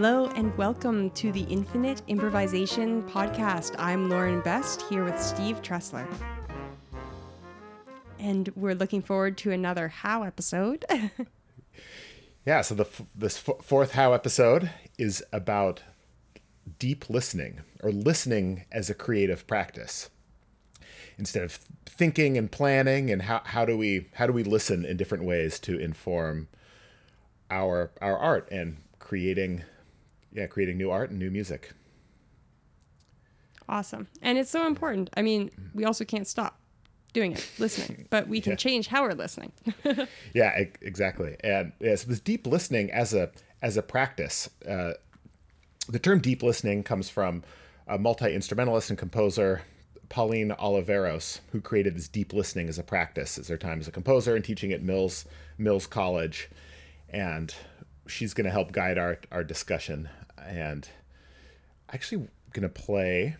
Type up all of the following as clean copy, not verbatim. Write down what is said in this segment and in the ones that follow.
Hello and welcome to the Infinite Improvisation Podcast. I'm Lauren Best here with Steve Treseler. And we're looking forward to another How episode. Yeah, so this fourth How episode is about deep listening, or listening as a creative practice. Instead of thinking and planning, and how do we listen in different ways to inform our art and creating new art and new music. Awesome. And it's so important. I mean, we also can't stop doing it, listening, but we can change how we're listening. Yeah, exactly. And yes, it was deep listening as a practice. The term deep listening comes from a multi-instrumentalist and composer, Pauline Oliveros, who created this deep listening as a practice as her time as a composer and teaching at Mills College. And she's going to help guide our discussion, and actually going to play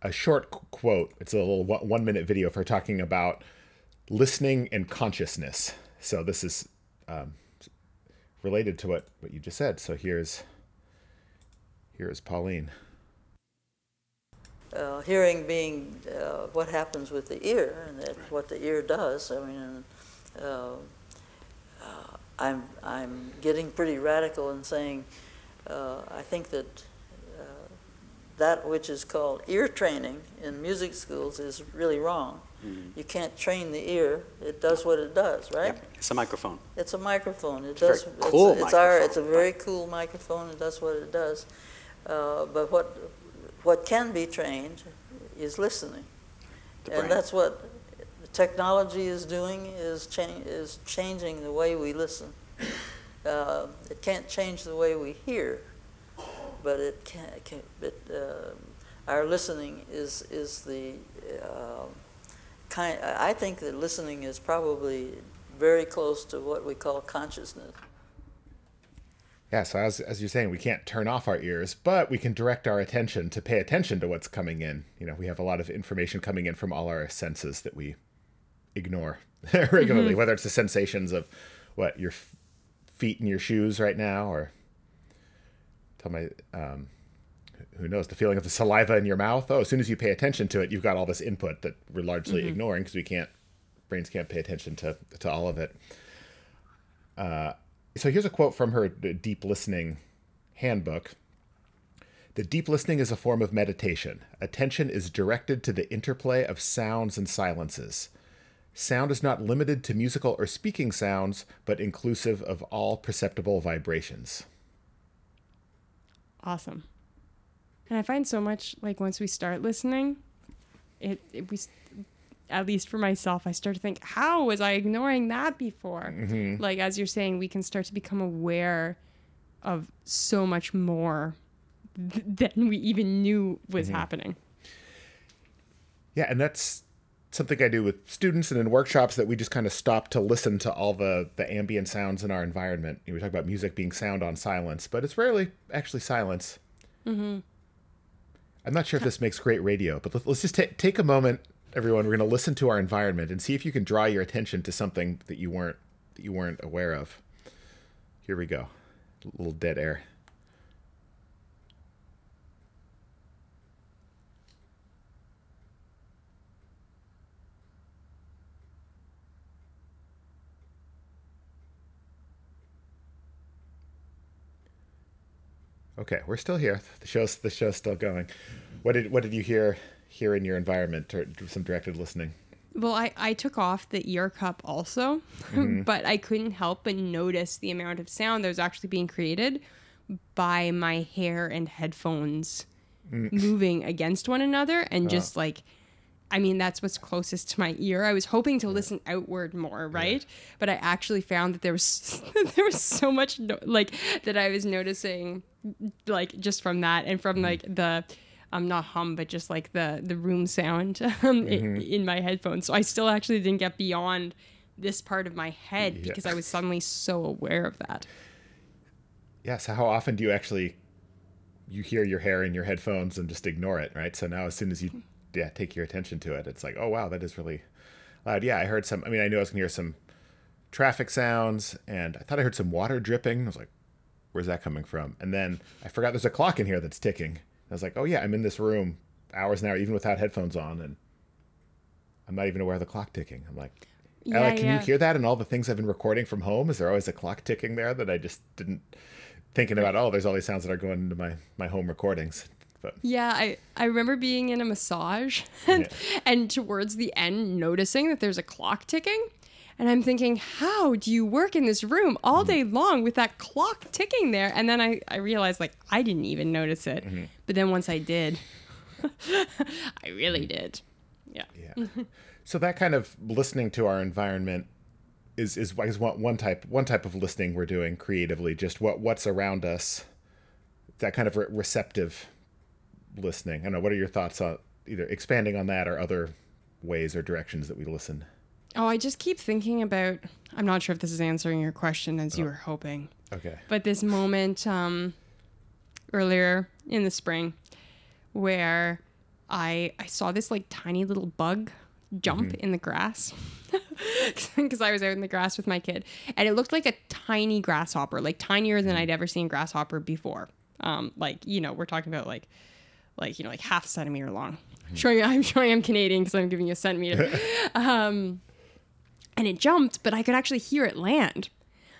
a short quote. It's a little 1 minute video for talking about listening and consciousness. So this is related to what you just said. So here's Pauline. Hearing being what happens with the ear, and that's what the ear does. I mean, I'm getting pretty radical in saying I think that that which is called ear training in music schools is really wrong. Mm-hmm. You can't train the ear; it does what it does, right? Yep. It's a microphone. It's a microphone. It's a very cool microphone. It does what it does. But what can be trained is listening, and that's what technology is doing, is changing the way we listen. It can't change the way we hear, but it can. Our listening is the kind. I think that listening is probably very close to what we call consciousness. Yeah. So as you're saying, we can't turn off our ears, but we can direct our attention to pay attention to what's coming in. You know, we have a lot of information coming in from all our senses that we ignore regularly, mm-hmm. whether it's the sensations of your feet in your shoes right now, or who knows, the feeling of the saliva in your mouth. Oh, as soon as you pay attention to it, you've got all this input that we're largely mm-hmm. ignoring because brains can't pay attention to all of it. So here's a quote from her deep listening handbook. The deep listening is a form of meditation. Attention is directed to the interplay of sounds and silences. Sound is not limited to musical or speaking sounds, but inclusive of all perceptible vibrations. Awesome. And I find so much, like, once we start listening, we, at least for myself, I start to think, how was I ignoring that before? Mm-hmm. Like, as you're saying, we can start to become aware of so much more than we even knew was mm-hmm. happening. Yeah, and that's something I do with students and in workshops, that we just kind of stop to listen to all the ambient sounds in our environment. We talk about music being sound on silence, but it's rarely actually silence. Mm-hmm. I'm not sure if this makes great radio, but let's just take a moment, everyone. We're going to listen to our environment and see if you can draw your attention to something that you weren't aware of. Here we go. A little dead air. Okay, we're still here. The show's still going. What did you hear in your environment, or some directed listening? Well, I took off the ear cup also, mm-hmm. but I couldn't help but notice the amount of sound that was actually being created by my hair and headphones moving against one another, and just that's what's closest to my ear. I was hoping to listen outward more, right? Yeah. But I actually found that there was so much that I was noticing, like, just from that, and from like the not hum, but just like the room sound in my headphones. So I still actually didn't get beyond this part of my head because I was suddenly so aware of that. Yeah. So how often do you actually hear your hair in your headphones and just ignore it, right? So now as soon as you take your attention to it, it's like, oh wow, that is really loud. Yeah, I heard some. I mean, I knew I was gonna hear some traffic sounds, and I thought I heard some water dripping. I was like, where's that coming from? And then I forgot there's a clock in here that's ticking. I was like, oh yeah, I'm in this room hours an hour, even without headphones on, and I'm not even aware of the clock ticking. I'm like, yeah, I'm like, can you hear that? And all the things I've been recording from home, is there always a clock ticking there that I just didn't thinking about? Oh, there's all these sounds that are going into my home recordings. But yeah, I remember being in a massage and towards the end noticing that there's a clock ticking. And I'm thinking, how do you work in this room all day long with that clock ticking there? And then I realized, like, I didn't even notice it. Mm-hmm. But then once I did, I really did. Yeah. So that kind of listening to our environment is one type of listening we're doing creatively, just what's around us, that kind of receptive listening. I don't know, what are your thoughts on either expanding on that or other ways or directions that we listen? Oh, I just keep thinking about, I'm not sure if this is answering your question as you were hoping. Okay. But this moment earlier in the spring where I saw this like tiny little bug jump in the grass because I was out in the grass with my kid. And it looked like a tiny grasshopper, like tinier than I'd ever seen grasshopper before. We're talking about like half centimeter long. I'm showing I'm Canadian because I'm giving you a centimeter. And it jumped, but I could actually hear it land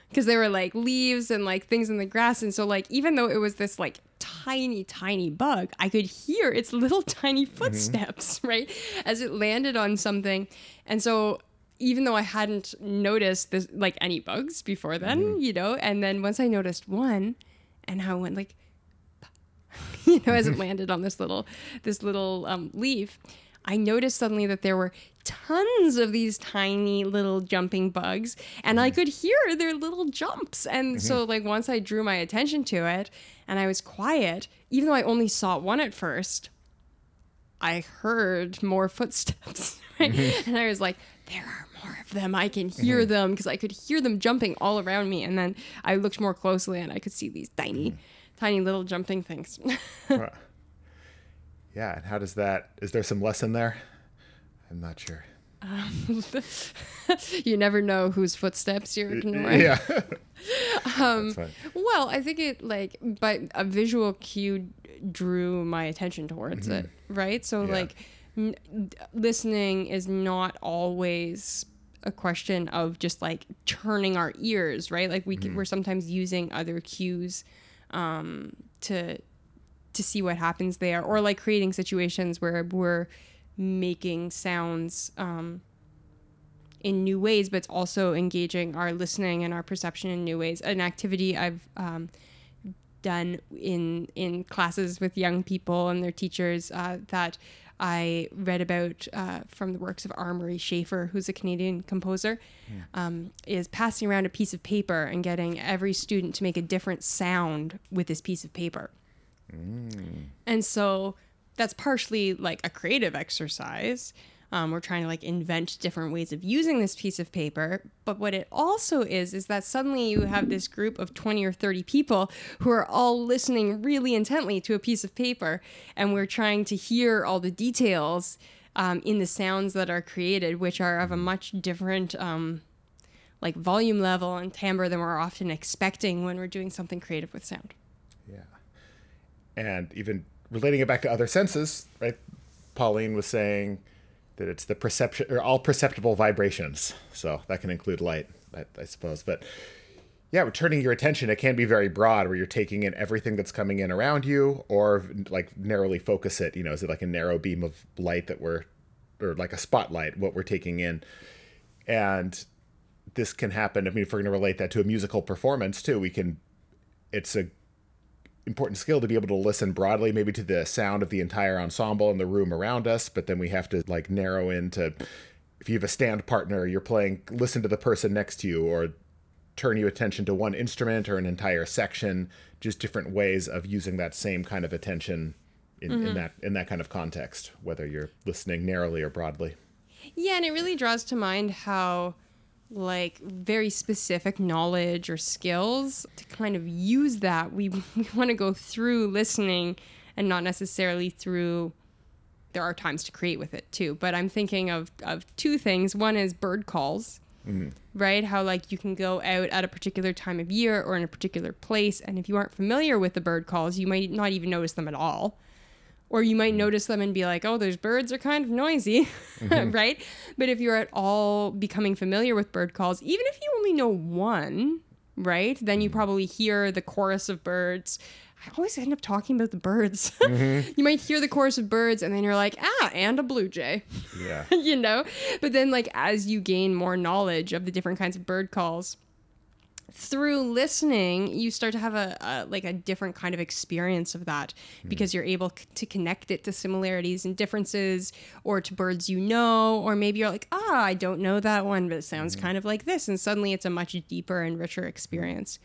because there were like leaves and like things in the grass. And so like, even though it was this like tiny bug, I could hear its little tiny footsteps, right? As it landed on something. And so even though I hadn't noticed this, like any bugs before then, and then once I noticed one and how it went like, as it landed on this little leaf, I noticed suddenly that there were tons of these tiny little jumping bugs, and I could hear their little jumps. And so, like, once I drew my attention to it and I was quiet, even though I only saw one at first, I heard more footsteps, right? And I was like, there are more of them. I can hear them, because I could hear them jumping all around me. And then I looked more closely and I could see these tiny little jumping things. Yeah, and how does that, is there some lesson there? I'm not sure. You never know whose footsteps you're ignoring. Yeah. Well, I think it, like, but a visual cue drew my attention towards it, right? So, like, listening is not always a question of just, like, turning our ears, right? Like, we're sometimes using other cues to see what happens there, or like creating situations where we're making sounds in new ways, but it's also engaging our listening and our perception in new ways. An activity I've done in classes with young people and their teachers that I read about from the works of R. Murray Schafer, who's a Canadian composer, is passing around a piece of paper and getting every student to make a different sound with this piece of paper. And so that's partially like a creative exercise. We're trying to like invent different ways of using this piece of paper. But what it also is that suddenly you have this group of 20 or 30 people who are all listening really intently to a piece of paper. And we're trying to hear all the details in the sounds that are created, which are of a much different like volume level and timbre than we're often expecting when we're doing something creative with sound. Yeah. And even relating it back to other senses, right? Pauline was saying that it's the perception, or all perceptible vibrations. So that can include light, I suppose. But yeah, returning your attention, it can be very broad, where you're taking in everything that's coming in around you, or like narrowly focus it. You know, is it like a narrow beam of light that we're, or like a spotlight, what we're taking in? And this can happen. I mean, if we're going to relate that to a musical performance too, it's a important skill to be able to listen broadly, maybe to the sound of the entire ensemble and the room around us, but then we have to like narrow into, if you have a stand partner, you're playing, listen to the person next to you, or turn your attention to one instrument or an entire section, just different ways of using that same kind of attention in that kind of context, whether you're listening narrowly or broadly. Yeah, and it really draws to mind how like very specific knowledge or skills to kind of use that. We want to go through listening and not necessarily through, there are times to create with it too. But I'm thinking of two things. One is bird calls. Mm-hmm. Right? How like you can go out at a particular time of year or in a particular place, and if you aren't familiar with the bird calls, you might not even notice them at all. Or you might notice them and be like, oh, those birds are kind of noisy, mm-hmm. right? But if you're at all becoming familiar with bird calls, even if you only know one, right, then you probably hear the chorus of birds. I always end up talking about the birds. Mm-hmm. You might hear the chorus of birds and then you're like, ah, and a blue jay. Yeah. You know? But then like as you gain more knowledge of the different kinds of bird calls through listening, you start to have a different kind of experience of that because you're able to connect it to similarities and differences or to birds you know, or maybe you're like, ah, I don't know that one, but it sounds kind of like this. And suddenly it's a much deeper and richer experience.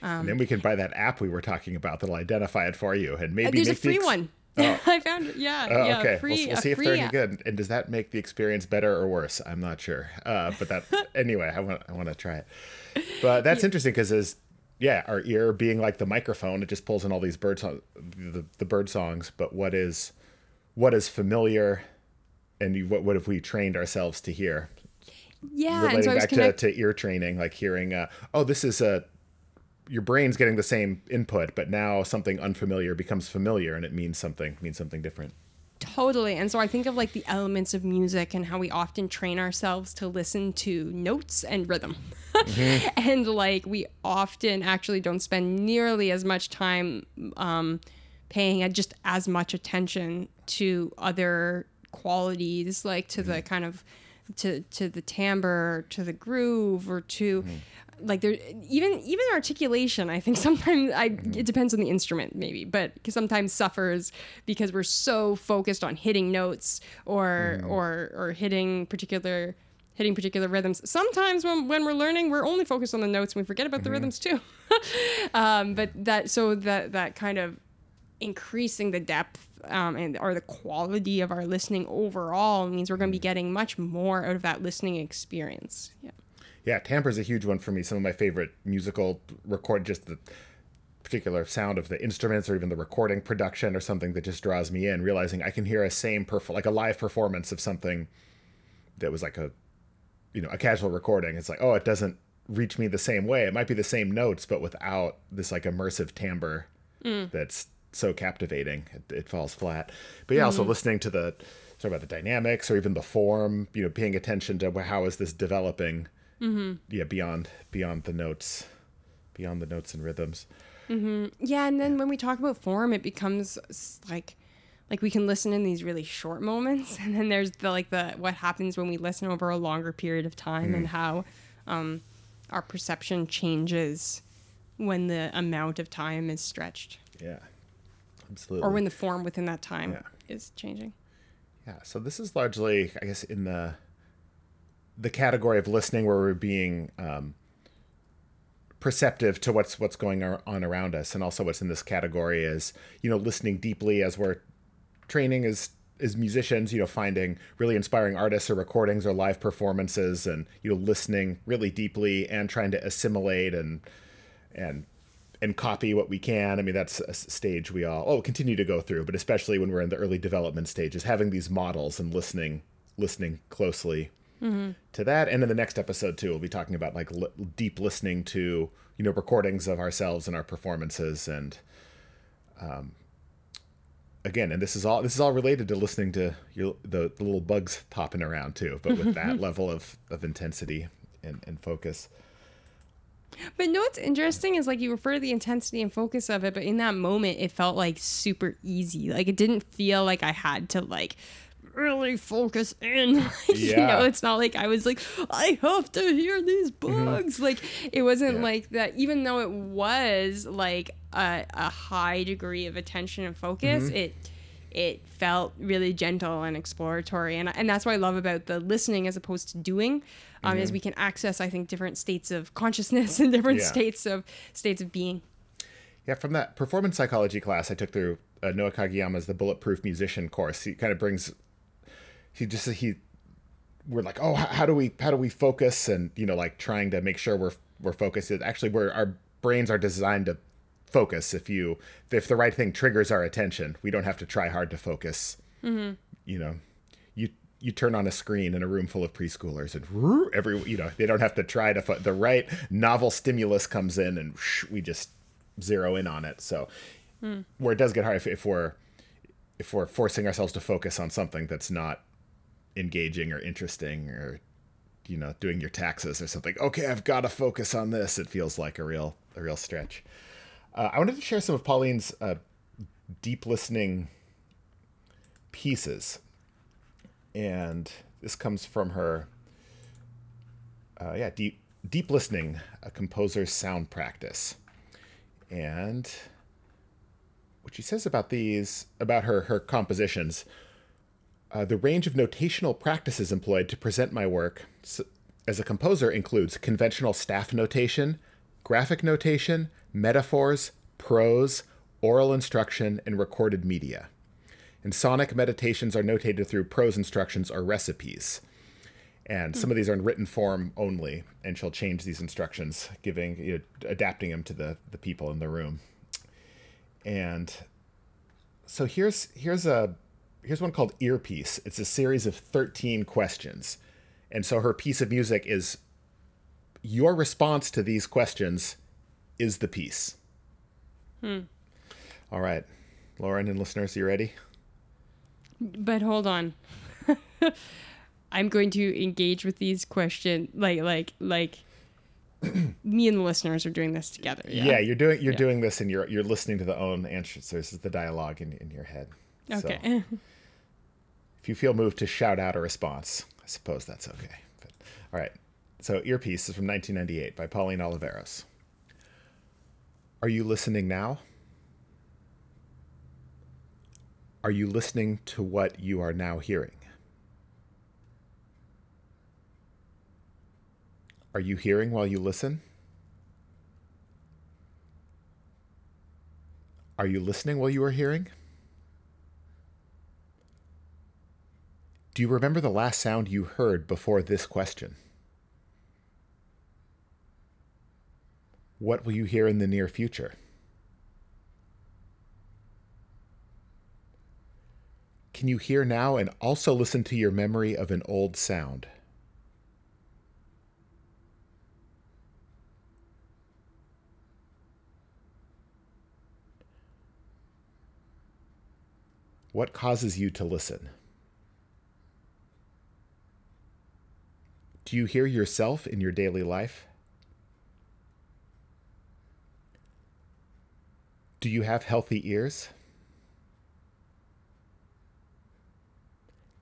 And then we can buy that app we were talking about that'll identify it for you. And maybe there's a free one. Oh. I found it. Yeah. Oh, yeah, okay. Free, we'll see if they're any good. And does that make the experience better or worse? I'm not sure. But that anyway, I want to try it. But that's interesting because as our ear being like the microphone, it just pulls in all these bird songs, the bird songs. But what is familiar, and what have we trained ourselves to hear? Yeah, relating and so I was back to ear training, like hearing, this is a. Your brain's getting the same input, but now something unfamiliar becomes familiar and it means something different. Totally. And so I think of like the elements of music and how we often train ourselves to listen to notes and rhythm. Mm-hmm. And like we often actually don't spend nearly as much time paying just as much attention to other qualities, like to the kind of to the timbre, to the groove, or to like there even articulation. I think sometimes it depends on the instrument maybe, but sometimes suffers because we're so focused on hitting notes or hitting particular rhythms. Sometimes when we're learning, we're only focused on the notes and we forget about the rhythms too. But that kind of increasing the depth and the quality of our listening overall means we're going to be getting much more out of that listening experience. Yeah. Yeah, timbre is a huge one for me. Some of my favorite musical record, just the particular sound of the instruments or even the recording production or something that just draws me in, realizing I can hear a live performance of something that was like a casual recording. It's like, oh, it doesn't reach me the same way. It might be the same notes, but without this like immersive timbre that's so captivating. It falls flat. But yeah, also listening to sorry about the dynamics or even the form, paying attention to how is this developing. Mm-hmm. Yeah, beyond the notes and rhythms. Mm-hmm. Yeah, and then when we talk about form, it becomes like we can listen in these really short moments, and then there's the what happens when we listen over a longer period of time, and how our perception changes when the amount of time is stretched. Yeah, absolutely. Or when the form within that time is changing. Yeah. So this is largely, I guess, in the category of listening where we're being perceptive to what's going on around us. And also what's in this category is, listening deeply as we're training as musicians, finding really inspiring artists or recordings or live performances and, listening really deeply and trying to assimilate and copy what we can. I mean, that's a stage we all continue to go through, but especially when we're in the early development stages, having these models and listening closely. Mm-hmm. To that, and in the next episode too, we'll be talking about like deep listening to recordings of ourselves and our performances, and again, and this is all related to listening to the little bugs hopping around too, but with that level of intensity and focus. But what's interesting is like you refer to the intensity and focus of it, but in that moment, it felt like super easy. Like it didn't feel like I had to like. Really focus in. It's not like I was like, I have to hear these bugs. Mm-hmm. Like it wasn't like that, even though it was like a high degree of attention and focus. Mm-hmm. It felt really gentle and exploratory, and that's what I love about the listening as opposed to doing, is we can access, I think, different states of consciousness and different states of being. Yeah, from that performance psychology class I took through Noah Kageyama's The Bulletproof Musician course, he kind of brings. We're like, oh, how do we focus? And like trying to make sure we're focused. Actually, our brains are designed to focus. If the right thing triggers our attention, we don't have to try hard to focus. Mm-hmm. You you turn on a screen in a room full of preschoolers, and they don't have to try to the right novel stimulus comes in, and we just zero in on it. So where it does get hard, if we're forcing ourselves to focus on something that's not engaging or interesting, or doing your taxes or something. Okay, I've got to focus on this. It feels like a real stretch. I wanted to share some of Pauline's deep listening pieces, and this comes from her deep listening, a composer's sound practice, and what she says about her compositions. The range of notational practices employed to present my work as a composer includes conventional staff notation, graphic notation, metaphors, prose, oral instruction, and recorded media. And sonic meditations are notated through prose instructions or recipes. And some of these are in written form only, and she'll change these instructions, adapting them to the people in the room. And so here's one called Earpiece. It's a series of 13 questions. And so her piece of music is your response to these questions is the piece. All right, Lauren and listeners, you ready? But hold on. I'm going to engage with these questions. Like me and the listeners are doing this together. Yeah, you're doing this, and you're listening to the own answers. This is the dialogue in your head. Okay. So, if you feel moved to shout out a response, I suppose that's okay. But, all right. So Earpiece is from 1998 by Pauline Oliveros. Are you listening now? Are you listening to what you are now hearing? Are you hearing while you listen? Are you listening while you are hearing? Do you remember the last sound you heard before this question? What will you hear in the near future? Can you hear now and also listen to your memory of an old sound? What causes you to listen? Do you hear yourself in your daily life? Do you have healthy ears?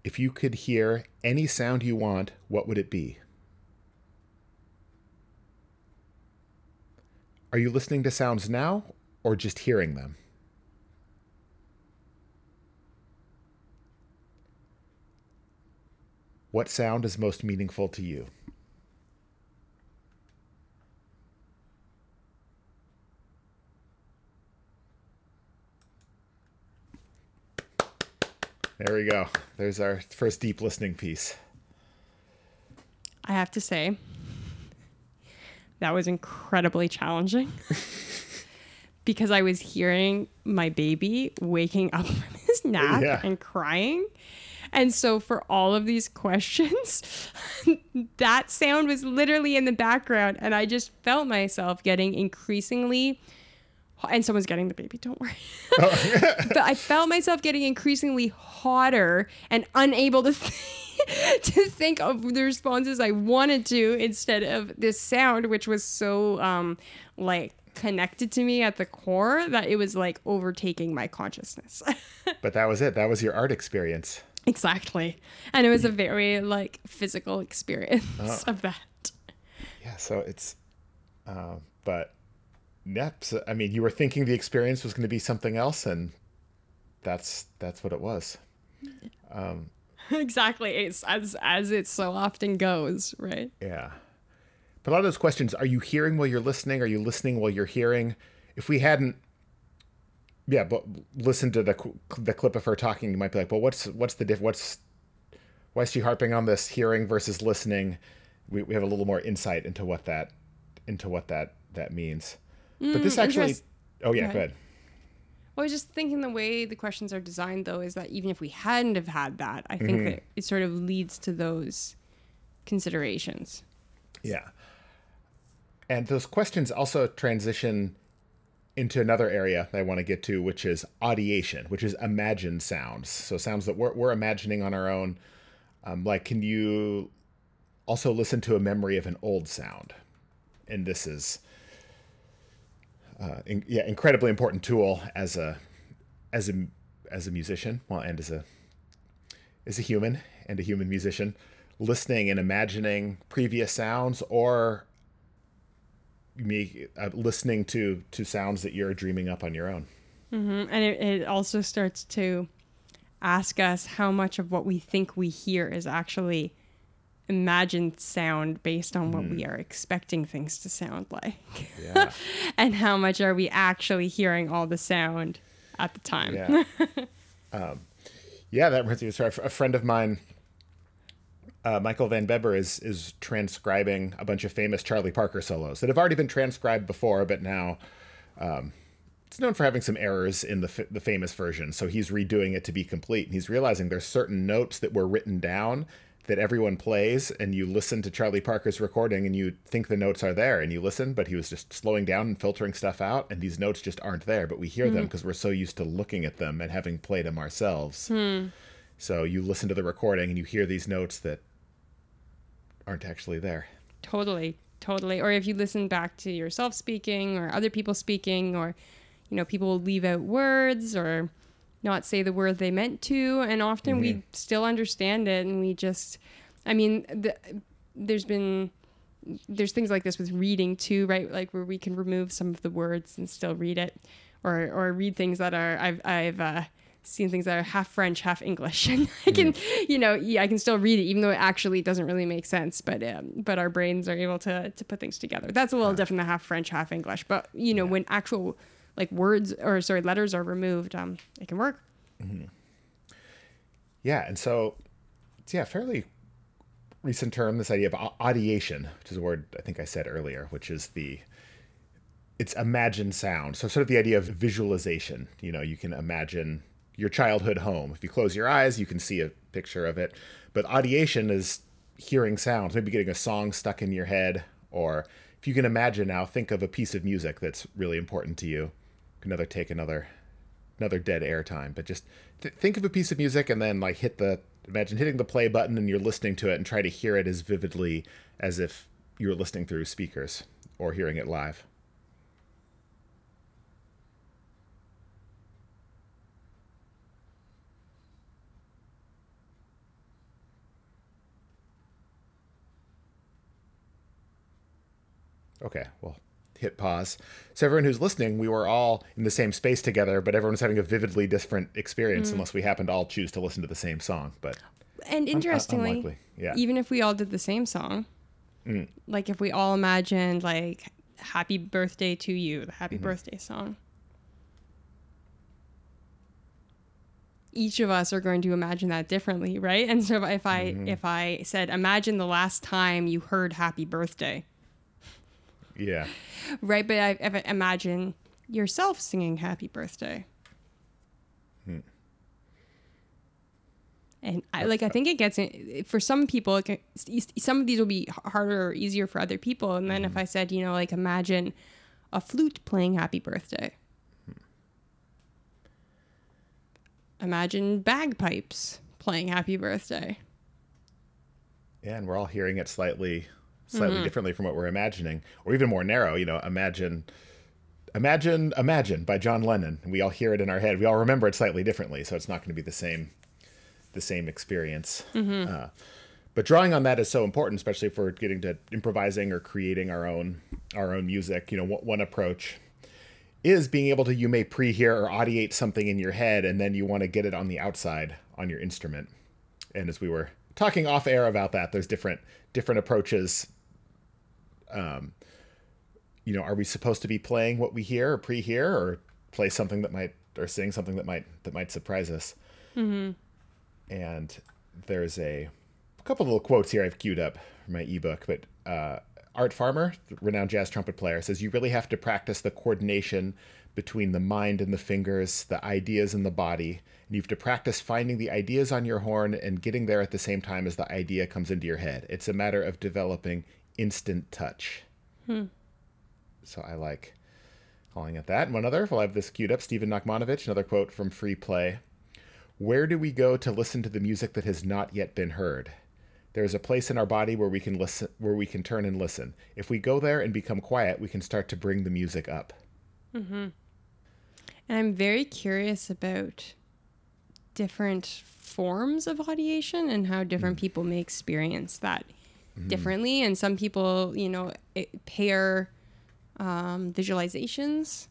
If you could hear any sound you want, what would it be? Are you listening to sounds now or just hearing them? What sound is most meaningful to you? There we go. There's our first deep listening piece. I have to say, that was incredibly challenging because I was hearing my baby waking up from his nap and crying. And so for all of these questions, that sound was literally in the background. And I just felt myself getting increasingly, and someone's getting the baby, don't worry. But I felt myself getting increasingly hotter and unable to think of the responses I wanted to, instead of this sound, which was so connected to me at the core that it was like overtaking my consciousness. But that was it. That was your art experience. Exactly. And it was a very physical experience of that. Yeah. So it's, but yep. So, I mean, you were thinking the experience was going to be something else, and that's what it was. Exactly. It's as it so often goes, right? Yeah. But a lot of those questions, are you hearing while you're listening? Are you listening while you're hearing? If we hadn't, but listen to the clip of her talking, you might be like, well, what's the difference? Why is she harping on this hearing versus listening? We have a little more insight into what that means. But this actually, go ahead. I was just thinking the way the questions are designed, though, is that even if we hadn't have had that, I think that it sort of leads to those considerations. Yeah. And those questions also transition into another area that I want to get to, which is audiation, which is imagined sounds. So sounds that we're imagining on our own. Like, can you also listen to a memory of an old sound? And this is... incredibly important tool as a musician, well, and as a human and a human musician, listening and imagining previous sounds, or listening to sounds that you're dreaming up on your own. Mm-hmm. And it also starts to ask us how much of what we think we hear is actually imagined sound based on what we are expecting things to sound like. Yeah. And how much are we actually hearing all the sound at the time? Yeah. That reminds me, sorry, a friend of mine, Michael Van Bebber, is transcribing a bunch of famous Charlie Parker solos that have already been transcribed before, but now it's known for having some errors in the famous version. So he's redoing it to be complete. And he's realizing there's certain notes that were written down that everyone plays, and you listen to Charlie Parker's recording and you think the notes are there and you listen, but he was just slowing down and filtering stuff out, and these notes just aren't there, but we hear them because we're so used to looking at them and having played them ourselves. So you listen to the recording and you hear these notes that aren't actually there. Totally. Or if you listen back to yourself speaking or other people speaking, or, you know, people will leave out words or not say the word they meant to, and often we still understand it, and we just, I mean, there's things like this with reading too, right? Like where we can remove some of the words and still read it, or read things that are, I've seen things that are half French, half English, and I can, I can still read it even though it actually doesn't really make sense, but our brains are able to put things together. That's a little different than half French, half English, but you know, when actual like words or letters are removed, it can work. Yeah. And so it's, fairly recent term, this idea of audiation, which is a word I think I said earlier, which is it's imagined sound. So sort of the idea of visualization, you know, you can imagine your childhood home. If you close your eyes, you can see a picture of it, but audiation is hearing sounds, maybe getting a song stuck in your head, or if you can imagine now, think of a piece of music that's really important to you. Another dead air time, but just think of a piece of music and then like imagine hitting the play button and you're listening to it, and try to hear it as vividly as if you were listening through speakers or hearing it live. Okay, well, hit pause. So everyone who's listening, we were all in the same space together, but everyone's having a vividly different experience, unless we happen to all choose to listen to the same song. And interestingly, even if we all did the same song, like if we all imagined like "Happy Birthday to You," the Happy Birthday song, each of us are going to imagine that differently, right? And so if I said, imagine the last time you heard "Happy Birthday." Yeah. Right, but I imagine yourself singing "Happy Birthday." And I think it gets in, for some people. Some of these will be harder or easier for other people. And then if I said, you know, like imagine a flute playing "Happy Birthday," imagine bagpipes playing "Happy Birthday." Yeah, and we're all hearing it slightly differently from what we're imagining, or even more narrow, you know, imagine by John Lennon. We all hear it in our head. We all remember it slightly differently. So it's not going to be the same experience. But drawing on that is so important, especially if we're getting to improvising or creating our own music. You know, one approach is being able to, you may pre-hear or audiate something in your head, and then you want to get it on the outside on your instrument. And as we were talking off air about that, there's different approaches. You know, are we supposed to be playing what we hear or pre-hear, or play something that might, or sing something that might surprise us? And there's a couple little quotes here I've queued up for my ebook, but Art Farmer, the renowned jazz trumpet player, says, "You really have to practice the coordination between the mind and the fingers, the ideas and the body. And you have to practice finding the ideas on your horn and getting there at the same time as the idea comes into your head. It's a matter of developing instant touch. So I like calling it that. And one other, we'll have this queued up, Stephen Nachmanovitch, another quote from Free Play. Where do we go to listen to the music that has not yet been heard? There is a place in our body where we can listen, where we can turn and listen. If we go there and become quiet, we can start to bring the music up. Mm-hmm. And I'm very curious about different forms of audiation and how different people may experience that differently. And some people, you know, pair visualizations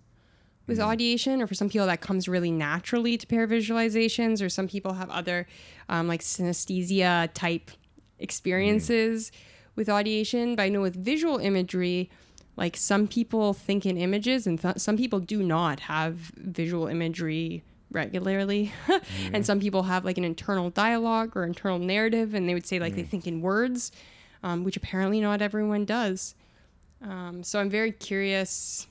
with audiation, or for some people that comes really naturally to pair visualizations, or some people have other like synesthesia type experiences with audiation. But I know with visual imagery, like some people think in images and some people do not have visual imagery regularly. And some people have like an internal dialogue or internal narrative, and they would say like they think in words, which apparently not everyone does. So I'm very curious,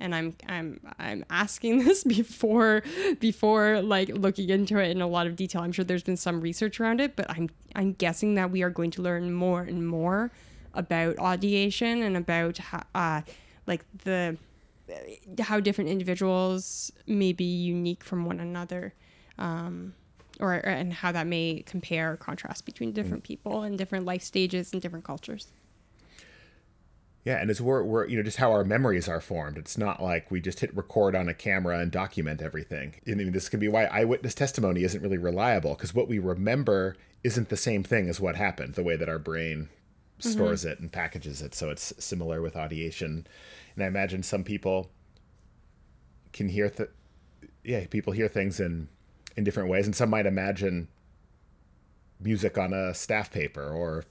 and I'm asking this before like looking into it in a lot of detail. I'm sure there's been some research around it, but I'm guessing that we are going to learn more and more about audiation and about how different individuals may be unique from one another, and how that may compare or contrast between different people and different life stages and different cultures. Yeah, and as we're you know, just how our memories are formed. It's not like we just hit record on a camera and document everything. I mean, this can be why eyewitness testimony isn't really reliable, because what we remember isn't the same thing as what happened, the way that our brain stores it and packages it. So it's similar with audiation. And I imagine some people can hear people hear things in different ways, and some might imagine music on a staff paper, or,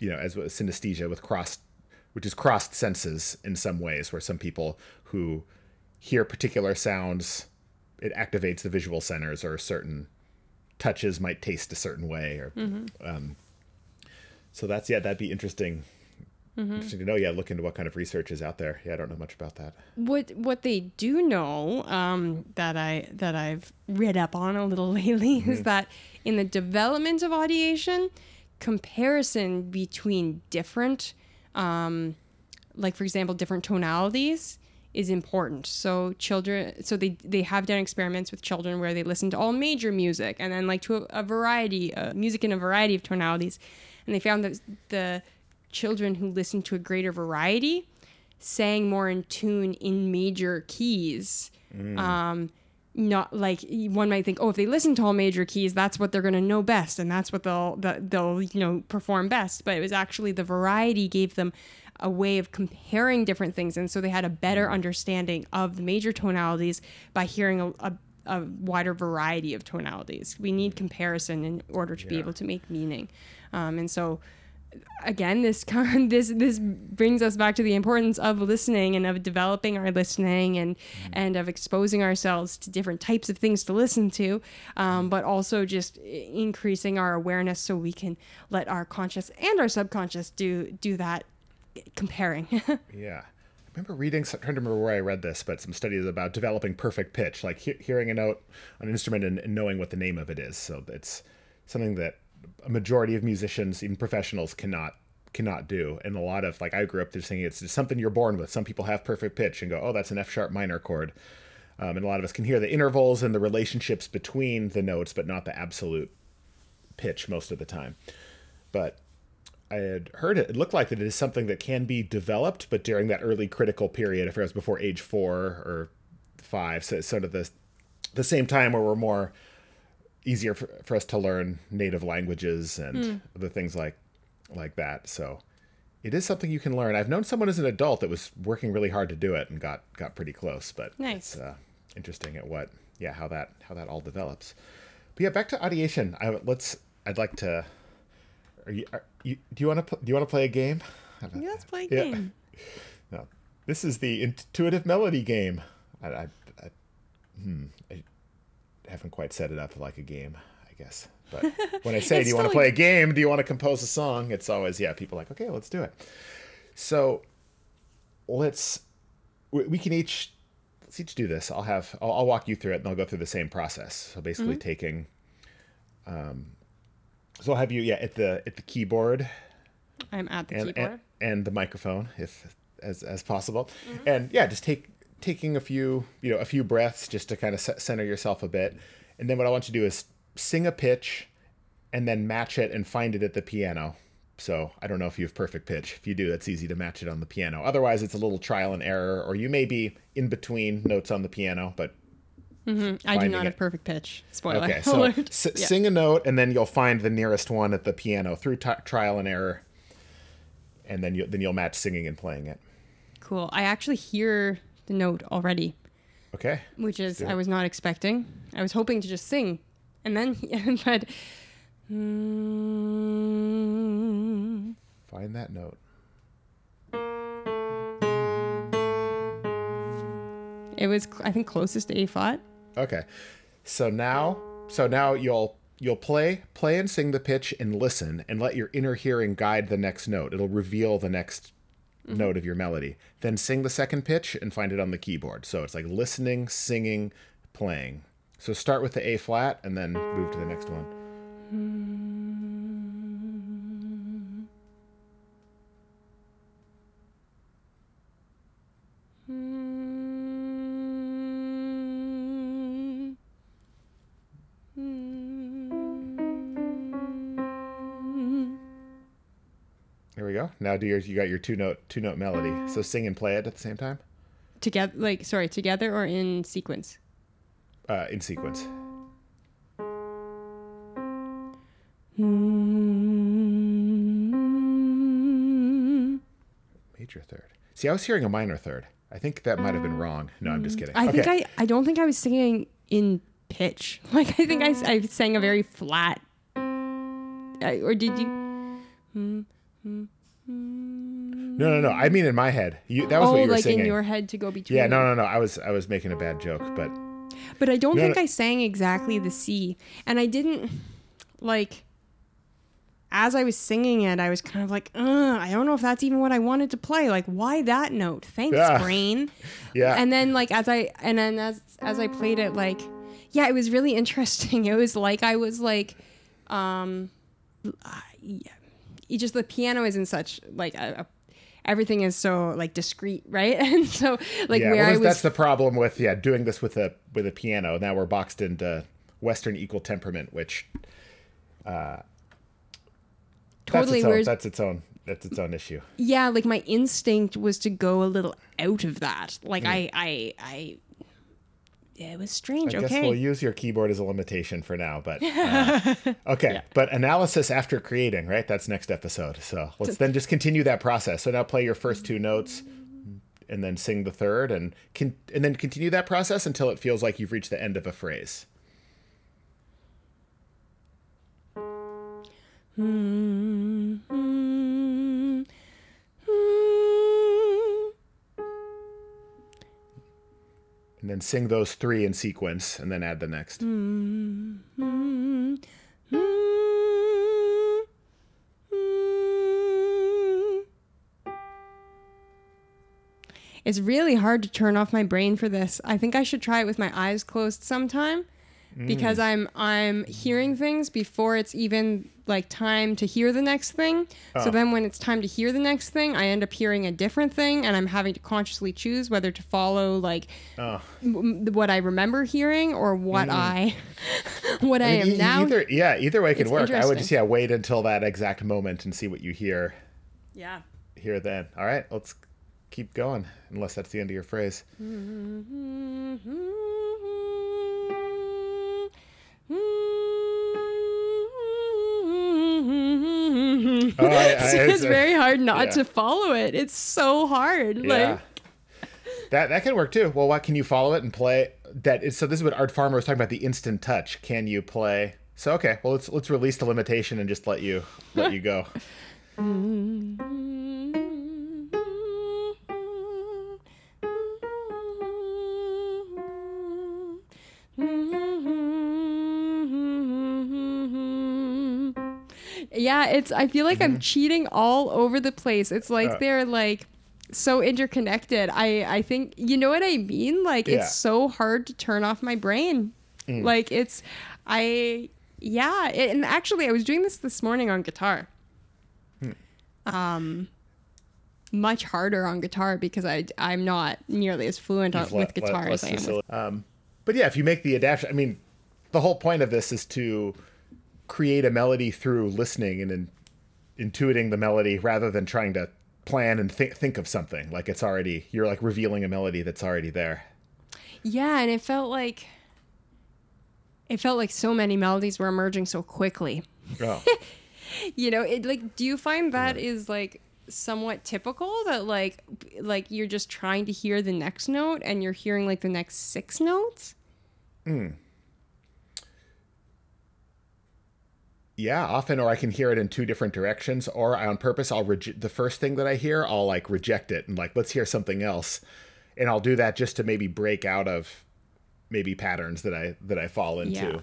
you know, as with synesthesia, with crossed senses in some ways, where some people who hear particular sounds, it activates the visual centers, or certain touches might taste a certain way, or so that's, that'd be interesting. Interesting to know. Yeah, look into what kind of research is out there. Yeah, I don't know much about that. What they do know, that I've read up on a little lately, is that in the development of audiation, comparison between different, like for example, different tonalities is important. So children, they have done experiments with children where they listen to all major music and then like to a variety of music in a variety of tonalities, and they found that the children who listened to a greater variety sang more in tune in major keys. Not like one might think, oh, if they listen to all major keys, that's what they're going to know best, and that's what they'll you know, perform best. But it was actually the variety gave them a way of comparing different things, and so they had a better understanding of the major tonalities by hearing a wider variety of tonalities. We need comparison in order to be able to make meaning, and so. Again, this brings us back to the importance of listening and of developing our listening and of exposing ourselves to different types of things to listen to, but also just increasing our awareness so we can let our conscious and our subconscious do that comparing. Yeah. I remember reading, I'm trying to remember where I read this, but some studies about developing perfect pitch, like hearing a note on an instrument and knowing what the name of it is. So it's something that a majority of musicians, even professionals, cannot do. And a lot of, like, I grew up just thinking it's just something you're born with. Some people have perfect pitch and go, oh, that's an F sharp minor chord. And a lot of us can hear the intervals and the relationships between the notes, but not the absolute pitch most of the time. But I had heard it looked like that it is something that can be developed, but during that early critical period, if it was before age 4 or 5, so it's sort of the same time where we're more easier for us to learn native languages and other things like that. So it is something you can learn. I've known someone as an adult that was working really hard to do it and got pretty close, but nice. It's interesting at how that all develops. But yeah, back to audiation. Do you want to play a game? Yeah, let's play a game. No, this is the intuitive melody game. I haven't quite set it up like a game, I guess, but when I say do you want to play a game, do you want to compose a song, it's always people like, okay, let's do it. So we can each let's each do this. I'll walk you through it, and I'll go through the same process. So basically taking, so I'll have you, at the keyboard. I'm at the keyboard. And the microphone, if as possible. Mm-hmm. And just taking a few breaths just to kind of center yourself a bit. And then what I want you to do is sing a pitch and then match it and find it at the piano. So I don't know if you have perfect pitch. If you do, it's easy to match it on the piano. Otherwise, it's a little trial and error, or you may be in between notes on the piano, but I do not have perfect pitch. Spoiler alert. Okay, so sing a note, and then you'll find the nearest one at the piano through trial and error, and then you'll match singing and playing it. Cool. I actually hear the note already. Okay. Which is I was not expecting. I was hoping to just sing, and then but. Find that note. It was, I think, closest to A flat. Okay, so now you'll play and sing the pitch and listen and let your inner hearing guide the next note. It'll reveal the next note of your melody. Then sing the second pitch and find it on the keyboard. So it's like listening, singing, playing. So start with the A flat and then move to the next one. There we go. Now do you got your two note melody. So sing and play it at the same time? Together or in sequence? In sequence. Major third. See, I was hearing a minor third. I think that might have been wrong. No, I'm just kidding. I don't think I was singing in pitch. Like, I think I sang a very flat. Or did you? No. I mean, in my head. That was what you were singing. Oh, like in your head to go between. Yeah, no. I was making a bad joke, but. But I don't think I sang exactly the C, and I didn't like. As I was singing it, I was kind of like, I don't know if that's even what I wanted to play. Like, why that note? Thanks, brain. Yeah. And then as I played it, like, it was really interesting. It was like I was like, just the piano isn't such like a everything is so like discreet, right? And so like that's the problem with doing this with a piano. Now we're boxed into Western equal temperament, which. Totally, that's its own issue. Yeah, like my instinct was to go a little out of that. Like it was strange. I guess we'll use your keyboard as a limitation for now, but okay. Yeah. But analysis after creating, right? That's next episode. So let's then just continue that process. So now play your first two notes, and then sing the third, and then continue that process until it feels like you've reached the end of a phrase. And then sing those three in sequence and then add the next. It's really hard to turn off my brain for this. I think I should try it with my eyes closed sometime. Because I'm hearing things before it's even like time to hear the next thing. Oh. So then when it's time to hear the next thing, I end up hearing a different thing, and I'm having to consciously choose whether to follow like what I remember hearing or what I am now. Either way could work. I would just wait until that exact moment and see what you hear. Yeah. Hear then. All right, let's keep going unless that's the end of your phrase. It's very hard not to follow it. It's so hard. Yeah. Like that can work too. Well, why can you follow it and play that? So this is what Art Farmer was talking about, the instant touch. Can you play? So okay, well let's release the limitation and just let you go. Yeah, I feel like I'm cheating all over the place. It's like they're like so interconnected. I think, you know what I mean? Like, it's so hard to turn off my brain. Like, it's, and actually, I was doing this morning on guitar. Much harder on guitar because I'm not nearly as fluent with guitar as I am. But yeah, if you make the adaptation, I mean, the whole point of this is to create a melody through listening and intuiting the melody rather than trying to plan and think of something. Like, it's already, you're like revealing a melody that's already there. Yeah, and it felt like so many melodies were emerging so quickly. Oh. You know, it, like, do you find that is like somewhat typical, that like you're just trying to hear the next note and you're hearing like the next six notes? Yeah, often, or I can hear it in two different directions, or on purpose I'll the first thing that I hear, I'll like reject it and like, let's hear something else. And I'll do that just to maybe break out of maybe patterns that I fall into. Yeah.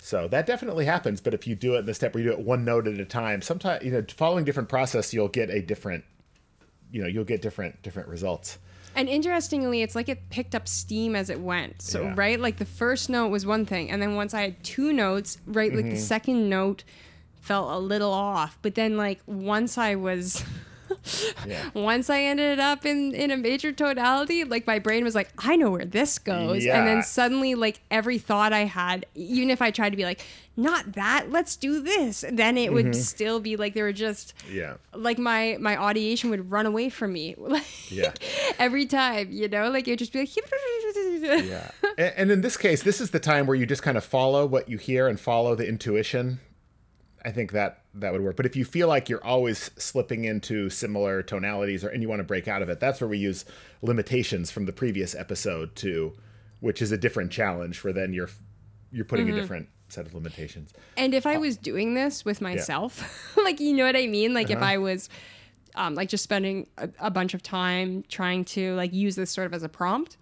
So that definitely happens, but if you do it in the step where you do it one note at a time, sometimes, you know, following different process, you'll get different results. And interestingly, it's like it picked up steam as it went. So, right, like the first note was one thing, and then once I had two notes, right, like the second note felt a little off. But then, like, once I was... Once I ended up in a major tonality, like my brain was like, I know where this goes. And then suddenly, like, every thought I had, even if I tried to be like, not that, let's do this, then it would still be like, there were just like my audiation would run away from me. Every time, you know, like it would just be like and in this case, this is the time where you just kind of follow what you hear and follow the intuition. I think that would work. But if you feel like you're always slipping into similar tonalities and you want to break out of it, that's where we use limitations from the previous episode too, which is a different challenge, where then you're putting a different set of limitations. And if I was doing this with myself, like, you know what I mean? Like if I was like just spending a bunch of time trying to like use this sort of as a prompt,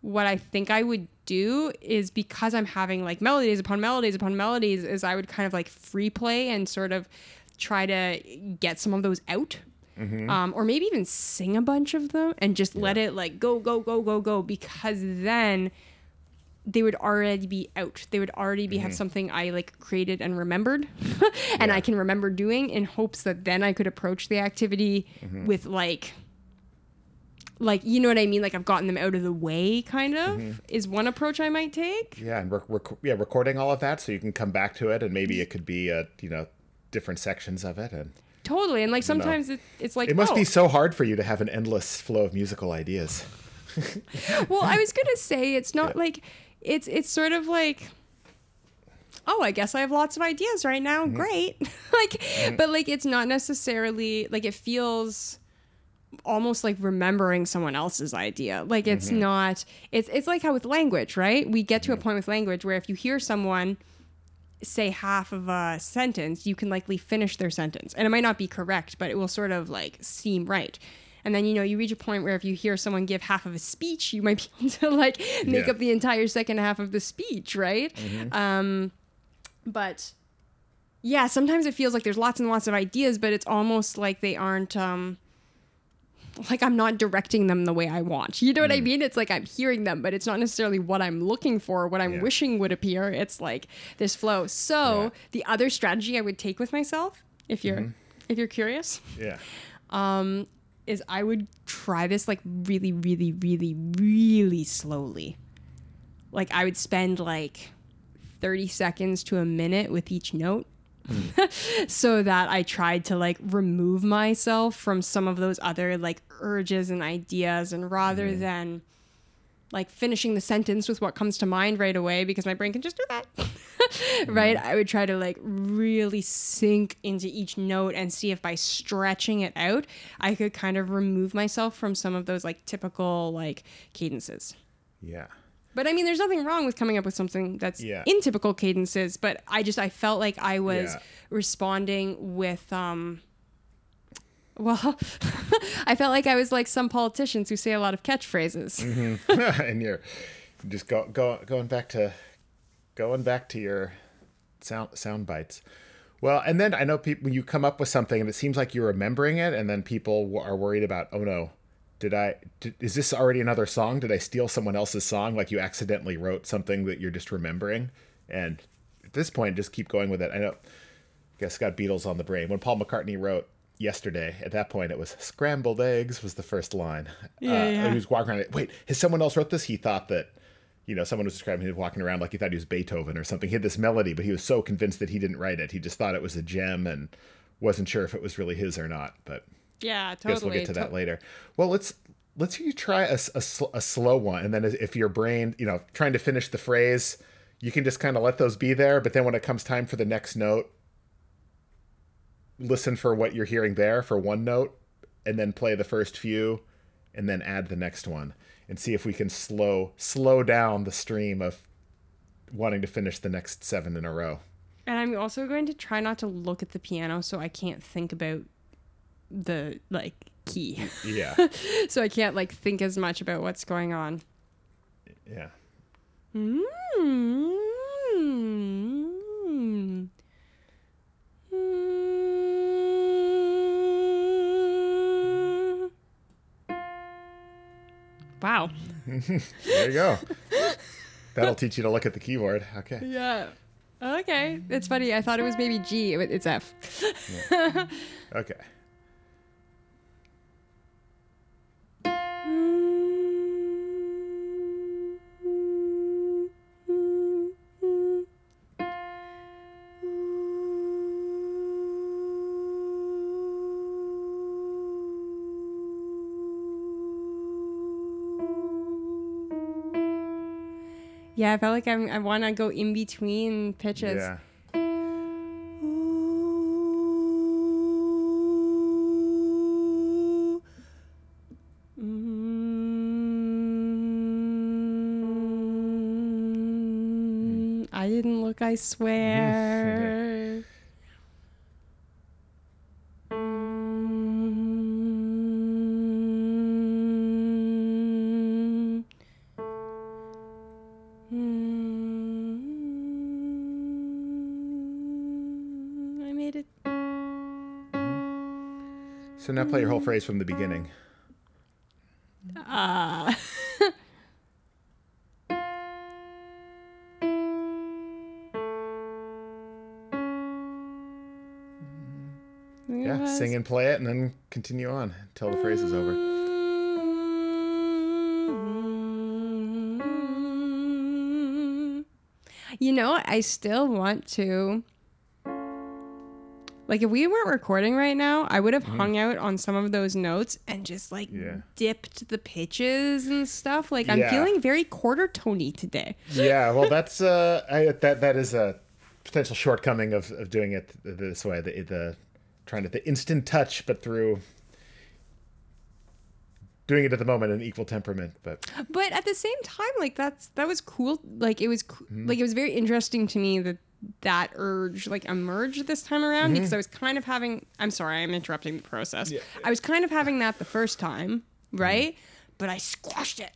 what I think I would do is, because I'm having like melodies upon melodies upon melodies, is I would kind of like free play and sort of try to get some of those out, or maybe even sing a bunch of them and just let it like go, go, go, go, go, because then they would already be out. They would already be have something I like created and remembered and I can remember doing, in hopes that then I could approach the activity with like, you know what I mean? Like, I've gotten them out of the way, kind of, is one approach I might take. Yeah, and recording all of that so you can come back to it, and maybe it could be, you know, different sections of it. And totally, and like sometimes it's like... It must be so hard for you to have an endless flow of musical ideas. Well, I was going to say, it's not like... It's sort of like... oh, I guess I have lots of ideas right now, great. Like, but like, it's not necessarily... Like, it feels... almost like remembering someone else's idea. Like it's not, it's like how with language, right? We get to a point with language where if you hear someone say half of a sentence, you can likely finish their sentence. And it might not be correct, but it will sort of like seem right. And then, you know, you reach a point where if you hear someone give half of a speech, you might be able to like make up the entire second half of the speech, right? But yeah, sometimes it feels like there's lots and lots of ideas, but it's almost like they aren't, like I'm not directing them the way I want. You know what I mean? It's like I'm hearing them, but it's not necessarily what I'm looking for, what I'm wishing would appear. It's like this flow. So the other strategy I would take with myself, if you're curious, is I would try this like really, really, really, really slowly. Like I would spend like 30 seconds to a minute with each note. So that I tried to like remove myself from some of those other like urges and ideas, and rather than like finishing the sentence with what comes to mind right away, because my brain can just do that, right? I would try to like really sink into each note and see if by stretching it out, I could kind of remove myself from some of those like typical like cadences. Yeah. But I mean, there's nothing wrong with coming up with something that's in typical cadences, but I felt like I was responding with, I felt like I was like some politicians who say a lot of catchphrases. And you're just going back to your sound bites. Well, and then I know people, when you come up with something and it seems like you're remembering it, and then people are worried about, oh no, is this already another song? Did I steal someone else's song? Like you accidentally wrote something that you're just remembering. And at this point, just keep going with it. I know, I guess got Beatles on the brain. When Paul McCartney wrote Yesterday, at that point, it was scrambled eggs was the first line. Yeah. He was walking around. Wait, has someone else wrote this? He thought that, you know, someone was describing him walking around like he thought he was Beethoven or something. He had this melody, but he was so convinced that he didn't write it. He just thought it was a gem and wasn't sure if it was really his or not. But yeah, totally. I guess we'll get to that later. Well, let's hear you try a slow one. And then if your brain, you know, trying to finish the phrase, you can just kind of let those be there. But then when it comes time for the next note, listen for what you're hearing there for one note, and then play the first few, and then add the next one. And see if we can slow down the stream of wanting to finish the next 7 in a row. And I'm also going to try not to look at the piano, so I can't think about the key. Yeah. So I can't think as much about what's going on. Yeah. Mm-hmm. Wow. There you go. That'll teach you to look at the keyboard. Okay. Yeah. Okay. It's funny. I thought it was maybe G. It's F. Yeah. Okay. Yeah, I felt like I want to go in between pitches. Yeah. I didn't look, I swear. Okay. So now play your whole phrase from the beginning. Yeah, sing and play it and then continue on until the phrase is over. You know, I still want to... if we weren't recording right now, I would have hung out on some of those notes and just dipped the pitches and stuff. I'm feeling very quarter tony today. Yeah, well, that's that is a potential shortcoming of doing it this way. The trying to the instant touch, but through doing it at the moment in equal temperament. But at the same time, that was cool. It was very interesting to me that urge emerged this time around, because I was kind of having, I'm sorry, I'm interrupting the process. Yeah. I was kind of having that the first time, right? But I squashed it.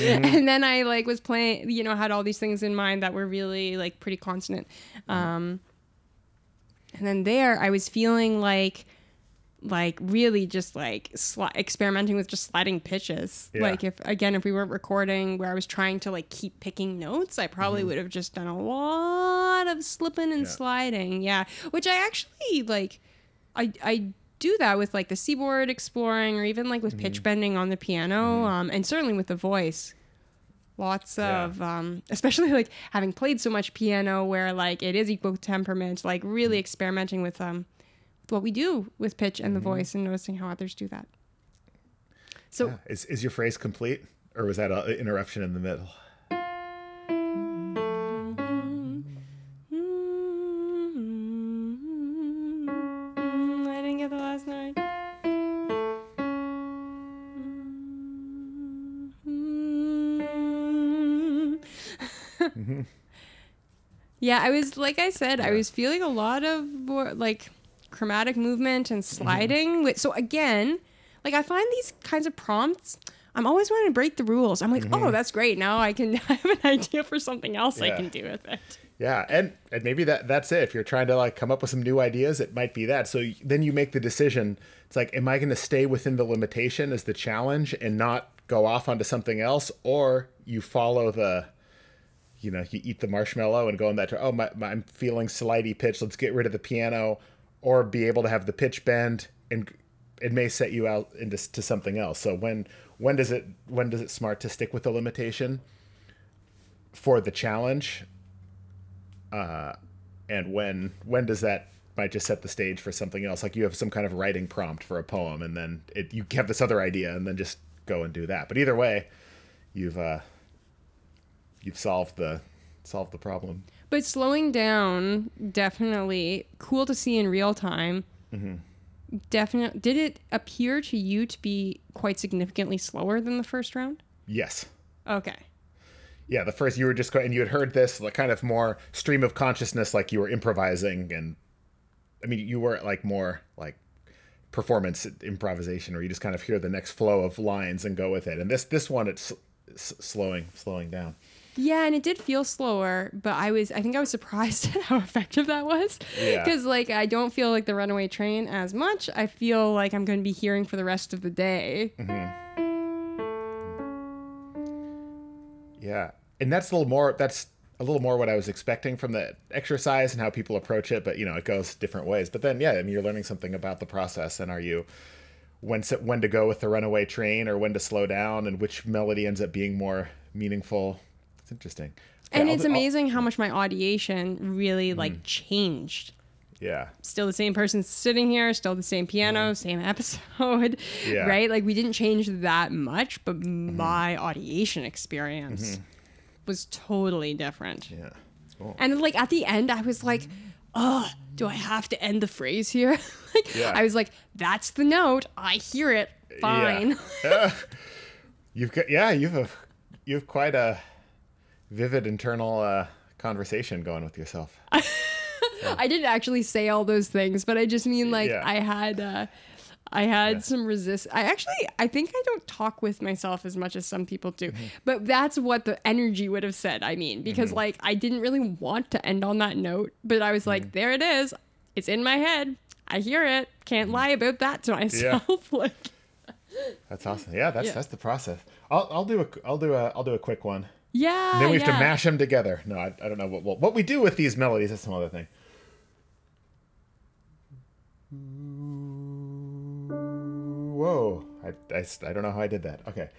And then I was playing, you know, had all these things in mind that were really pretty consonant. And then there I was feeling really just experimenting with just sliding pitches. Yeah. If we weren't recording, where I was trying to keep picking notes, I probably would have just done a lot of slipping and sliding. Yeah. Which I actually I do that with the seaboard exploring, or even with pitch bending on the piano. And certainly with the voice. Lots of, especially having played so much piano where it is equal temperament, really experimenting with what we do with pitch and the voice, and noticing how others do that. So is your phrase complete, or was that an interruption in the middle? I didn't get the last note. Yeah, I was, I said, I was feeling a lot of more, chromatic movement and sliding. So again, I find these kinds of prompts, I'm always wanting to break the rules. I'm like, oh, that's great. Now I can have an idea for something else I can do with it. Yeah. And maybe that's it. If you're trying to like come up with some new ideas, it might be that. So then you make the decision. It's like, am I going to stay within the limitation as the challenge and not go off onto something else? Or you follow the, you know, you eat the marshmallow and go in that, I'm feeling slidey pitch. Let's get rid of the piano, or be able to have the pitch bend, and it may set you out into something else. So when does it smart to stick with the limitation for the challenge? And when does that might just set the stage for something else? Like you have some kind of writing prompt for a poem, and then you have this other idea, and then just go and do that. But either way, you've solved the problem. But slowing down, definitely cool to see in real time. Mm-hmm. Definitely. Did it appear to you to be quite significantly slower than the first round? Yes. Okay. Yeah, the first, you were just going, and you had heard this like, kind of more stream of consciousness, like you were improvising, and I mean, you were like more like performance improvisation, where you just kind of hear the next flow of lines and go with it. And this one, it's slowing down. Yeah, and it did feel slower, but I think I was surprised at how effective that was. Yeah. Because like I don't feel like the runaway train as much. I feel like I'm going to be hearing for the rest of the day. Mm-hmm. Yeah, and that's a little more what I was expecting from the exercise and how people approach it. But you know, it goes different ways. But then, yeah, I mean, you're learning something about the process, and are you when to go with the runaway train or when to slow down, and which melody ends up being more meaningful. It's interesting. Okay, and it's amazing how much my audiation really like changed. Yeah. Still the same person sitting here, still the same piano, same episode, right? Like we didn't change that much, but my audiation experience was totally different. Yeah. Cool. And like at the end, I was like, oh, do I have to end the phrase here? Like, I was like, that's the note. I hear it. Fine. Yeah. You've quite a vivid internal conversation going with yourself. I didn't actually say all those things, but I just mean like I had some resist. I think I don't talk with myself as much as some people do, but that's what the energy would have said. I mean, because like I didn't really want to end on that note, but I was like, there it is. It's in my head. I hear it. Can't lie about that to myself. Yeah. Like that's awesome. Yeah, that's the process. I'll do a quick one. Yeah. And then we have to mash them together. No, I don't know what we do with these melodies. That's some other thing. Whoa. I don't know how I did that. Okay.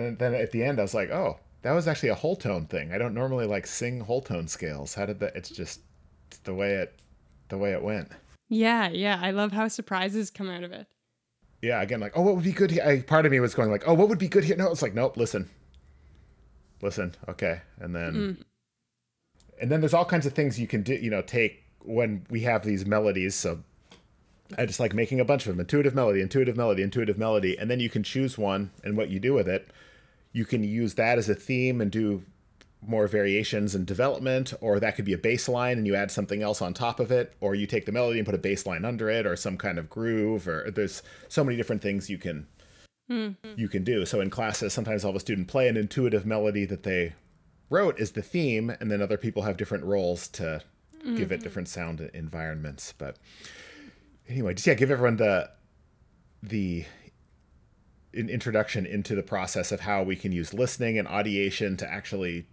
And then at the end, I was like, oh, that was actually a whole tone thing. I don't normally like sing whole tone scales. How did that? It's just the way it went. Yeah. I love how surprises come out of it. Yeah. Again, like, oh, what would be good here? Part of me was going like, oh, what would be good here? No, it's like, nope, listen. Okay. And then, and then there's all kinds of things you can do, you know, take when we have these melodies. So I just like making a bunch of them, intuitive melody. And then you can choose one, and what you do with it, you can use that as a theme and do more variations and development, or that could be a bass line and you add something else on top of it, or you take the melody and put a bass line under it, or some kind of groove, or there's so many different things you can do. So in classes, sometimes I'll have a student play an intuitive melody that they wrote is the theme, and then other people have different roles to give it different sound environments. But anyway, just give everyone an introduction into the process of how we can use listening and audiation to actually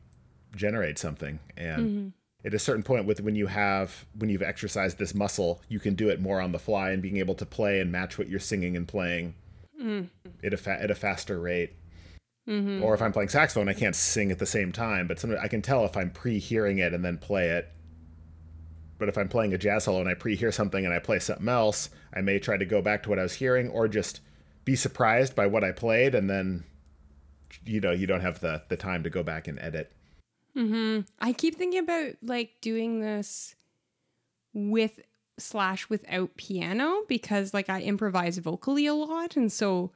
generate something. And at a certain point when you've exercised this muscle, you can do it more on the fly, and being able to play and match what you're singing and playing at a faster rate. Or if I'm playing saxophone, I can't sing at the same time, but sometimes I can tell if I'm pre-hearing it and then play it. But if I'm playing a jazz solo and I pre-hear something and I play something else, I may try to go back to what I was hearing, or just be surprised by what I played, and then, you don't have the time to go back and edit. I keep thinking about, doing this with/without piano, because, I improvise vocally a lot, and so,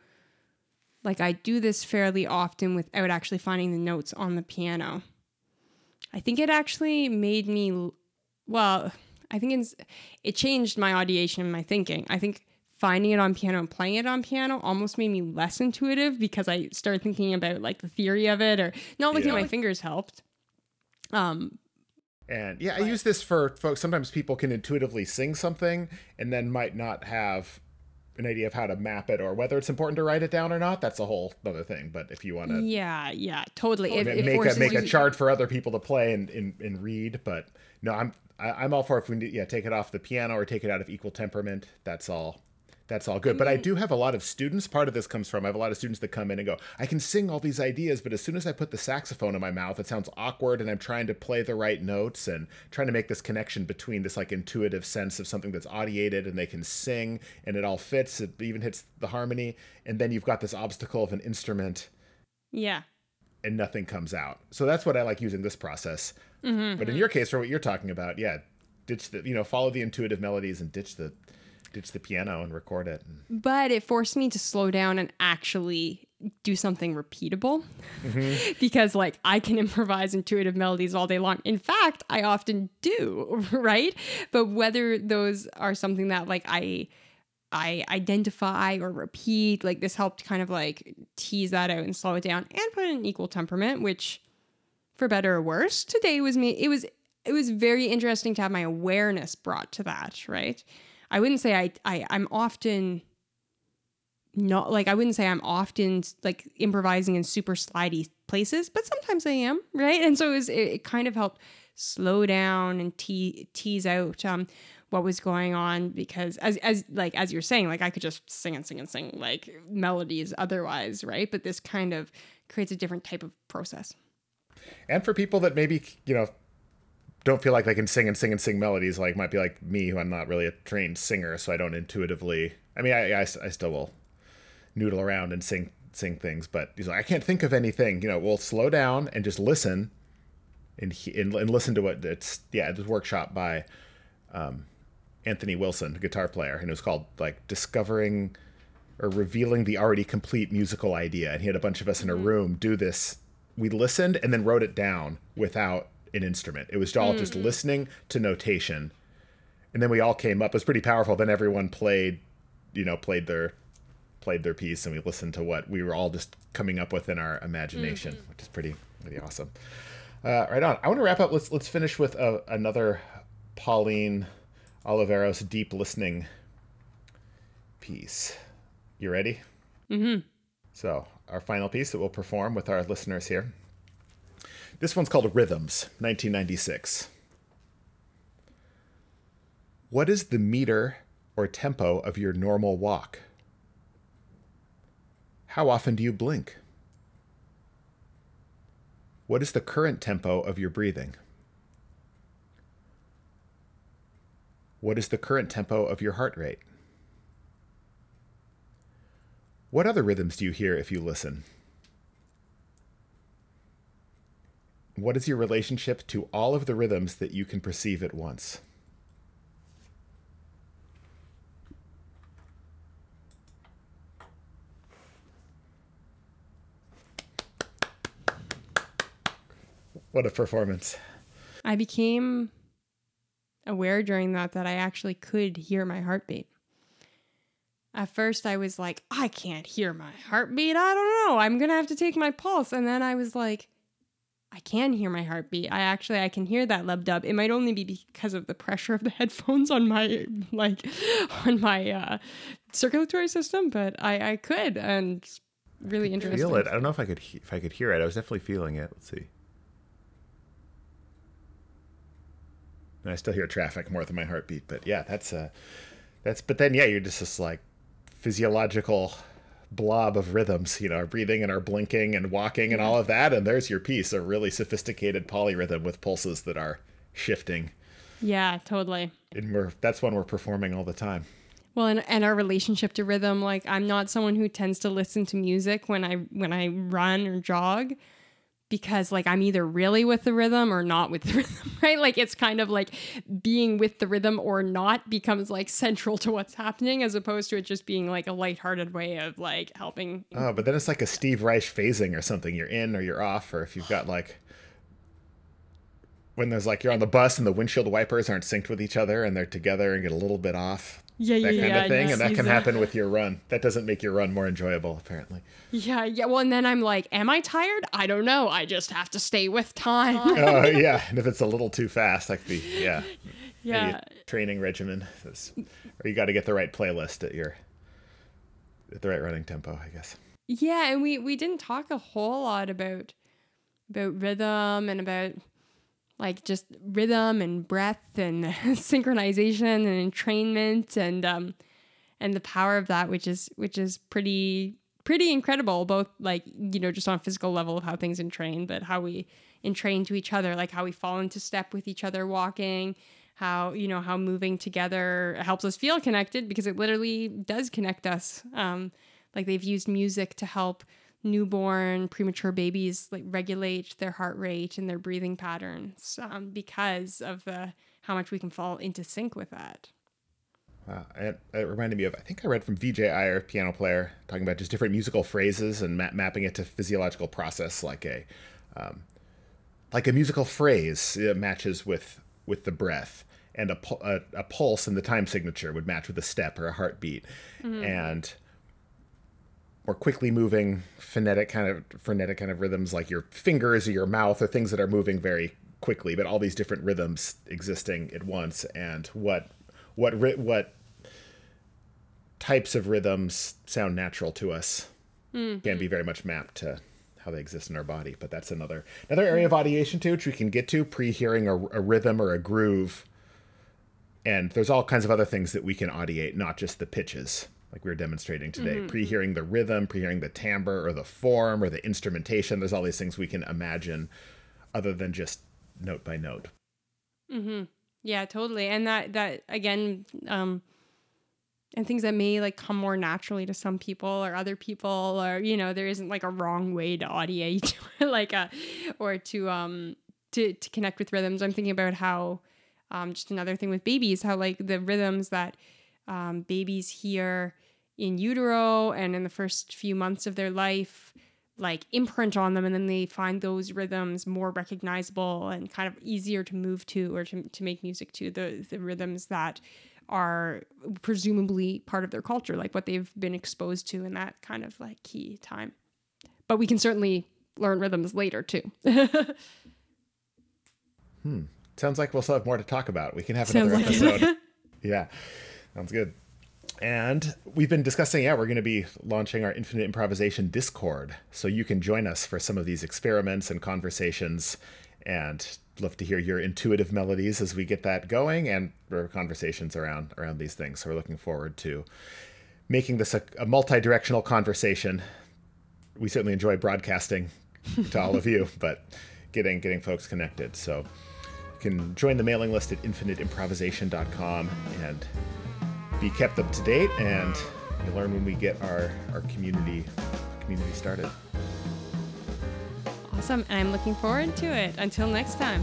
I do this fairly often without actually finding the notes on the piano. I think it actually made me... Well, I think it changed my audiation and my thinking. I think finding it on piano and playing it on piano almost made me less intuitive, because I started thinking about the theory of it, or not looking at my fingers helped. I use this for folks. Sometimes people can intuitively sing something and then might not have an idea of how to map it, or whether it's important to write it down or not. That's a whole other thing. But if you want to, totally, make a chart for other people to play and read. But no, I'm all for if we need, take it off the piano or take it out of equal temperament. That's all good. But I do have a lot of students. Part of this comes from, I have a lot of students that come in and go, I can sing all these ideas, but as soon as I put the saxophone in my mouth, it sounds awkward, and I'm trying to play the right notes and trying to make this connection between this intuitive sense of something that's audiated and they can sing and it all fits. It even hits the harmony. And then you've got this obstacle of an instrument. Yeah. And nothing comes out. So that's what I like using this process. But in your case, for what you're talking about, ditch the, follow the intuitive melodies and ditch the piano and record it. But it forced me to slow down and actually do something repeatable, because I can improvise intuitive melodies all day long. In fact, I often do, right? But whether those are something that I identify or repeat, this helped kind of tease that out and slow it down and put it in equal temperament, which for better or worse today was me. It was very interesting to have my awareness brought to that, right? I wouldn't say I'm often improvising in super slidey places, but sometimes I am, right? And so it kind of helped slow down and tease out what was going on, because as you're saying, I could just sing melodies otherwise, right? But this kind of creates a different type of process. And for people that maybe, don't feel like they can sing melodies, might be like me, who I'm not really a trained singer, so I don't intuitively. I mean, I still will noodle around and sing things, but he's like, I can't think of anything. We'll slow down and just listen, and listen to what it's. Yeah, this workshop by Anthony Wilson, a guitar player, and it was called discovering or revealing the already complete musical idea. And he had a bunch of us in a room do this. We listened and then wrote it down without an instrument. It was all just listening to notation, and then we all came up. It was pretty powerful. Then everyone played their piece, and we listened to what we were all just coming up with in our imagination, which is pretty awesome. Right on. I want to wrap up. Let's finish with another Pauline Oliveros deep listening piece. You ready? So our final piece that we'll perform with our listeners here. This one's called Rhythms, 1996. What is the meter or tempo of your normal walk? How often do you blink? What is the current tempo of your breathing? What is the current tempo of your heart rate? What other rhythms do you hear if you listen? What is your relationship to all of the rhythms that you can perceive at once? What a performance. I became aware during that I actually could hear my heartbeat. At first I was like, I can't hear my heartbeat. I don't know. I'm going to have to take my pulse. And then I was like, I can hear my heartbeat. I can hear that lub dub. It might only be because of the pressure of the headphones on my circulatory system, but I could, and really interesting. Feel it. I don't know if I could hear it. I was definitely feeling it. Let's see. And I still hear traffic more than my heartbeat, but yeah, that's. But then yeah, you're just this like physiological blob of rhythms, you know, our breathing and our blinking and walking and all of that, and there's your piece, a really sophisticated polyrhythm with pulses that are shifting. Yeah, totally. And that's one we're performing all the time. Well, and our relationship to rhythm, like I'm not someone who tends to listen to music when I run or jog, because like I'm either really with the rhythm or not with the rhythm, right? Like it's kind of like being with the rhythm or not becomes like central to what's happening, as opposed to it just being like a lighthearted way of like helping. Oh, but then it's like a Steve Reich phasing or something. You're in or you're off, or if you've got like when there's like you're on the bus and the windshield wipers aren't synced with each other and they're together and get a little bit off. Yeah, that kind of thing. And that can happen with your run. That doesn't make your run more enjoyable, apparently. Yeah. Well, and then I'm like, am I tired? I don't know. I just have to stay with time. Oh, yeah. And if it's a little too fast, that could be, yeah. Maybe a training regimen. Or you got to get the right playlist at the right running tempo, I guess. Yeah. And we didn't talk a whole lot about rhythm and about like just rhythm and breath and synchronization and entrainment and the power of that, which is pretty incredible, both like, you know, just on a physical level of how things entrain, but how we entrain to each other, like how we fall into step with each other walking, how, you know, how moving together helps us feel connected, because it literally does connect us. Like they've used music to help newborn premature babies like regulate their heart rate and their breathing patterns because of how much we can fall into sync with that. Wow, it reminded me of, I think I read from VJ Iyer, piano player, talking about just different musical phrases and mapping it to physiological process, like a musical phrase matches with the breath, and a pulse in the time signature would match with a step or a heartbeat, and more quickly moving frenetic kind of rhythms like your fingers or your mouth, or things that are moving very quickly, but all these different rhythms existing at once. And what types of rhythms sound natural to us can be very much mapped to how they exist in our body. But that's another area of audiation too, which we can get to pre-hearing a rhythm or a groove. And there's all kinds of other things that we can audiate, not just the pitches, like we were demonstrating today, pre-hearing the rhythm, pre-hearing the timbre or the form or the instrumentation. There's all these things we can imagine other than just note by note. Mm-hmm. Yeah, totally. And that again, and things that may like come more naturally to some people or other people, or, you know, there isn't like a wrong way to audiate or to connect with rhythms. I'm thinking about how, just another thing with babies, how like the rhythms that, babies hear in utero and in the first few months of their life, like imprint on them, and then they find those rhythms more recognizable and kind of easier to move to or to make music to, the rhythms that are presumably part of their culture, like what they've been exposed to in that kind of like key time. But we can certainly learn rhythms later too. Sounds like we'll still have more to talk about. We can have another episode. Yeah. Sounds good. And we've been discussing, we're going to be launching our Infinite Improvisation Discord. So you can join us for some of these experiments and conversations, and love to hear your intuitive melodies as we get that going, and our conversations around these things. So we're looking forward to making this a multi-directional conversation. We certainly enjoy broadcasting to all of you, but getting folks connected. So you can join the mailing list at infiniteimprovisation.com and be kept up to date, and you'll learn when we get our community started. Awesome, and I'm looking forward to it. Until next time.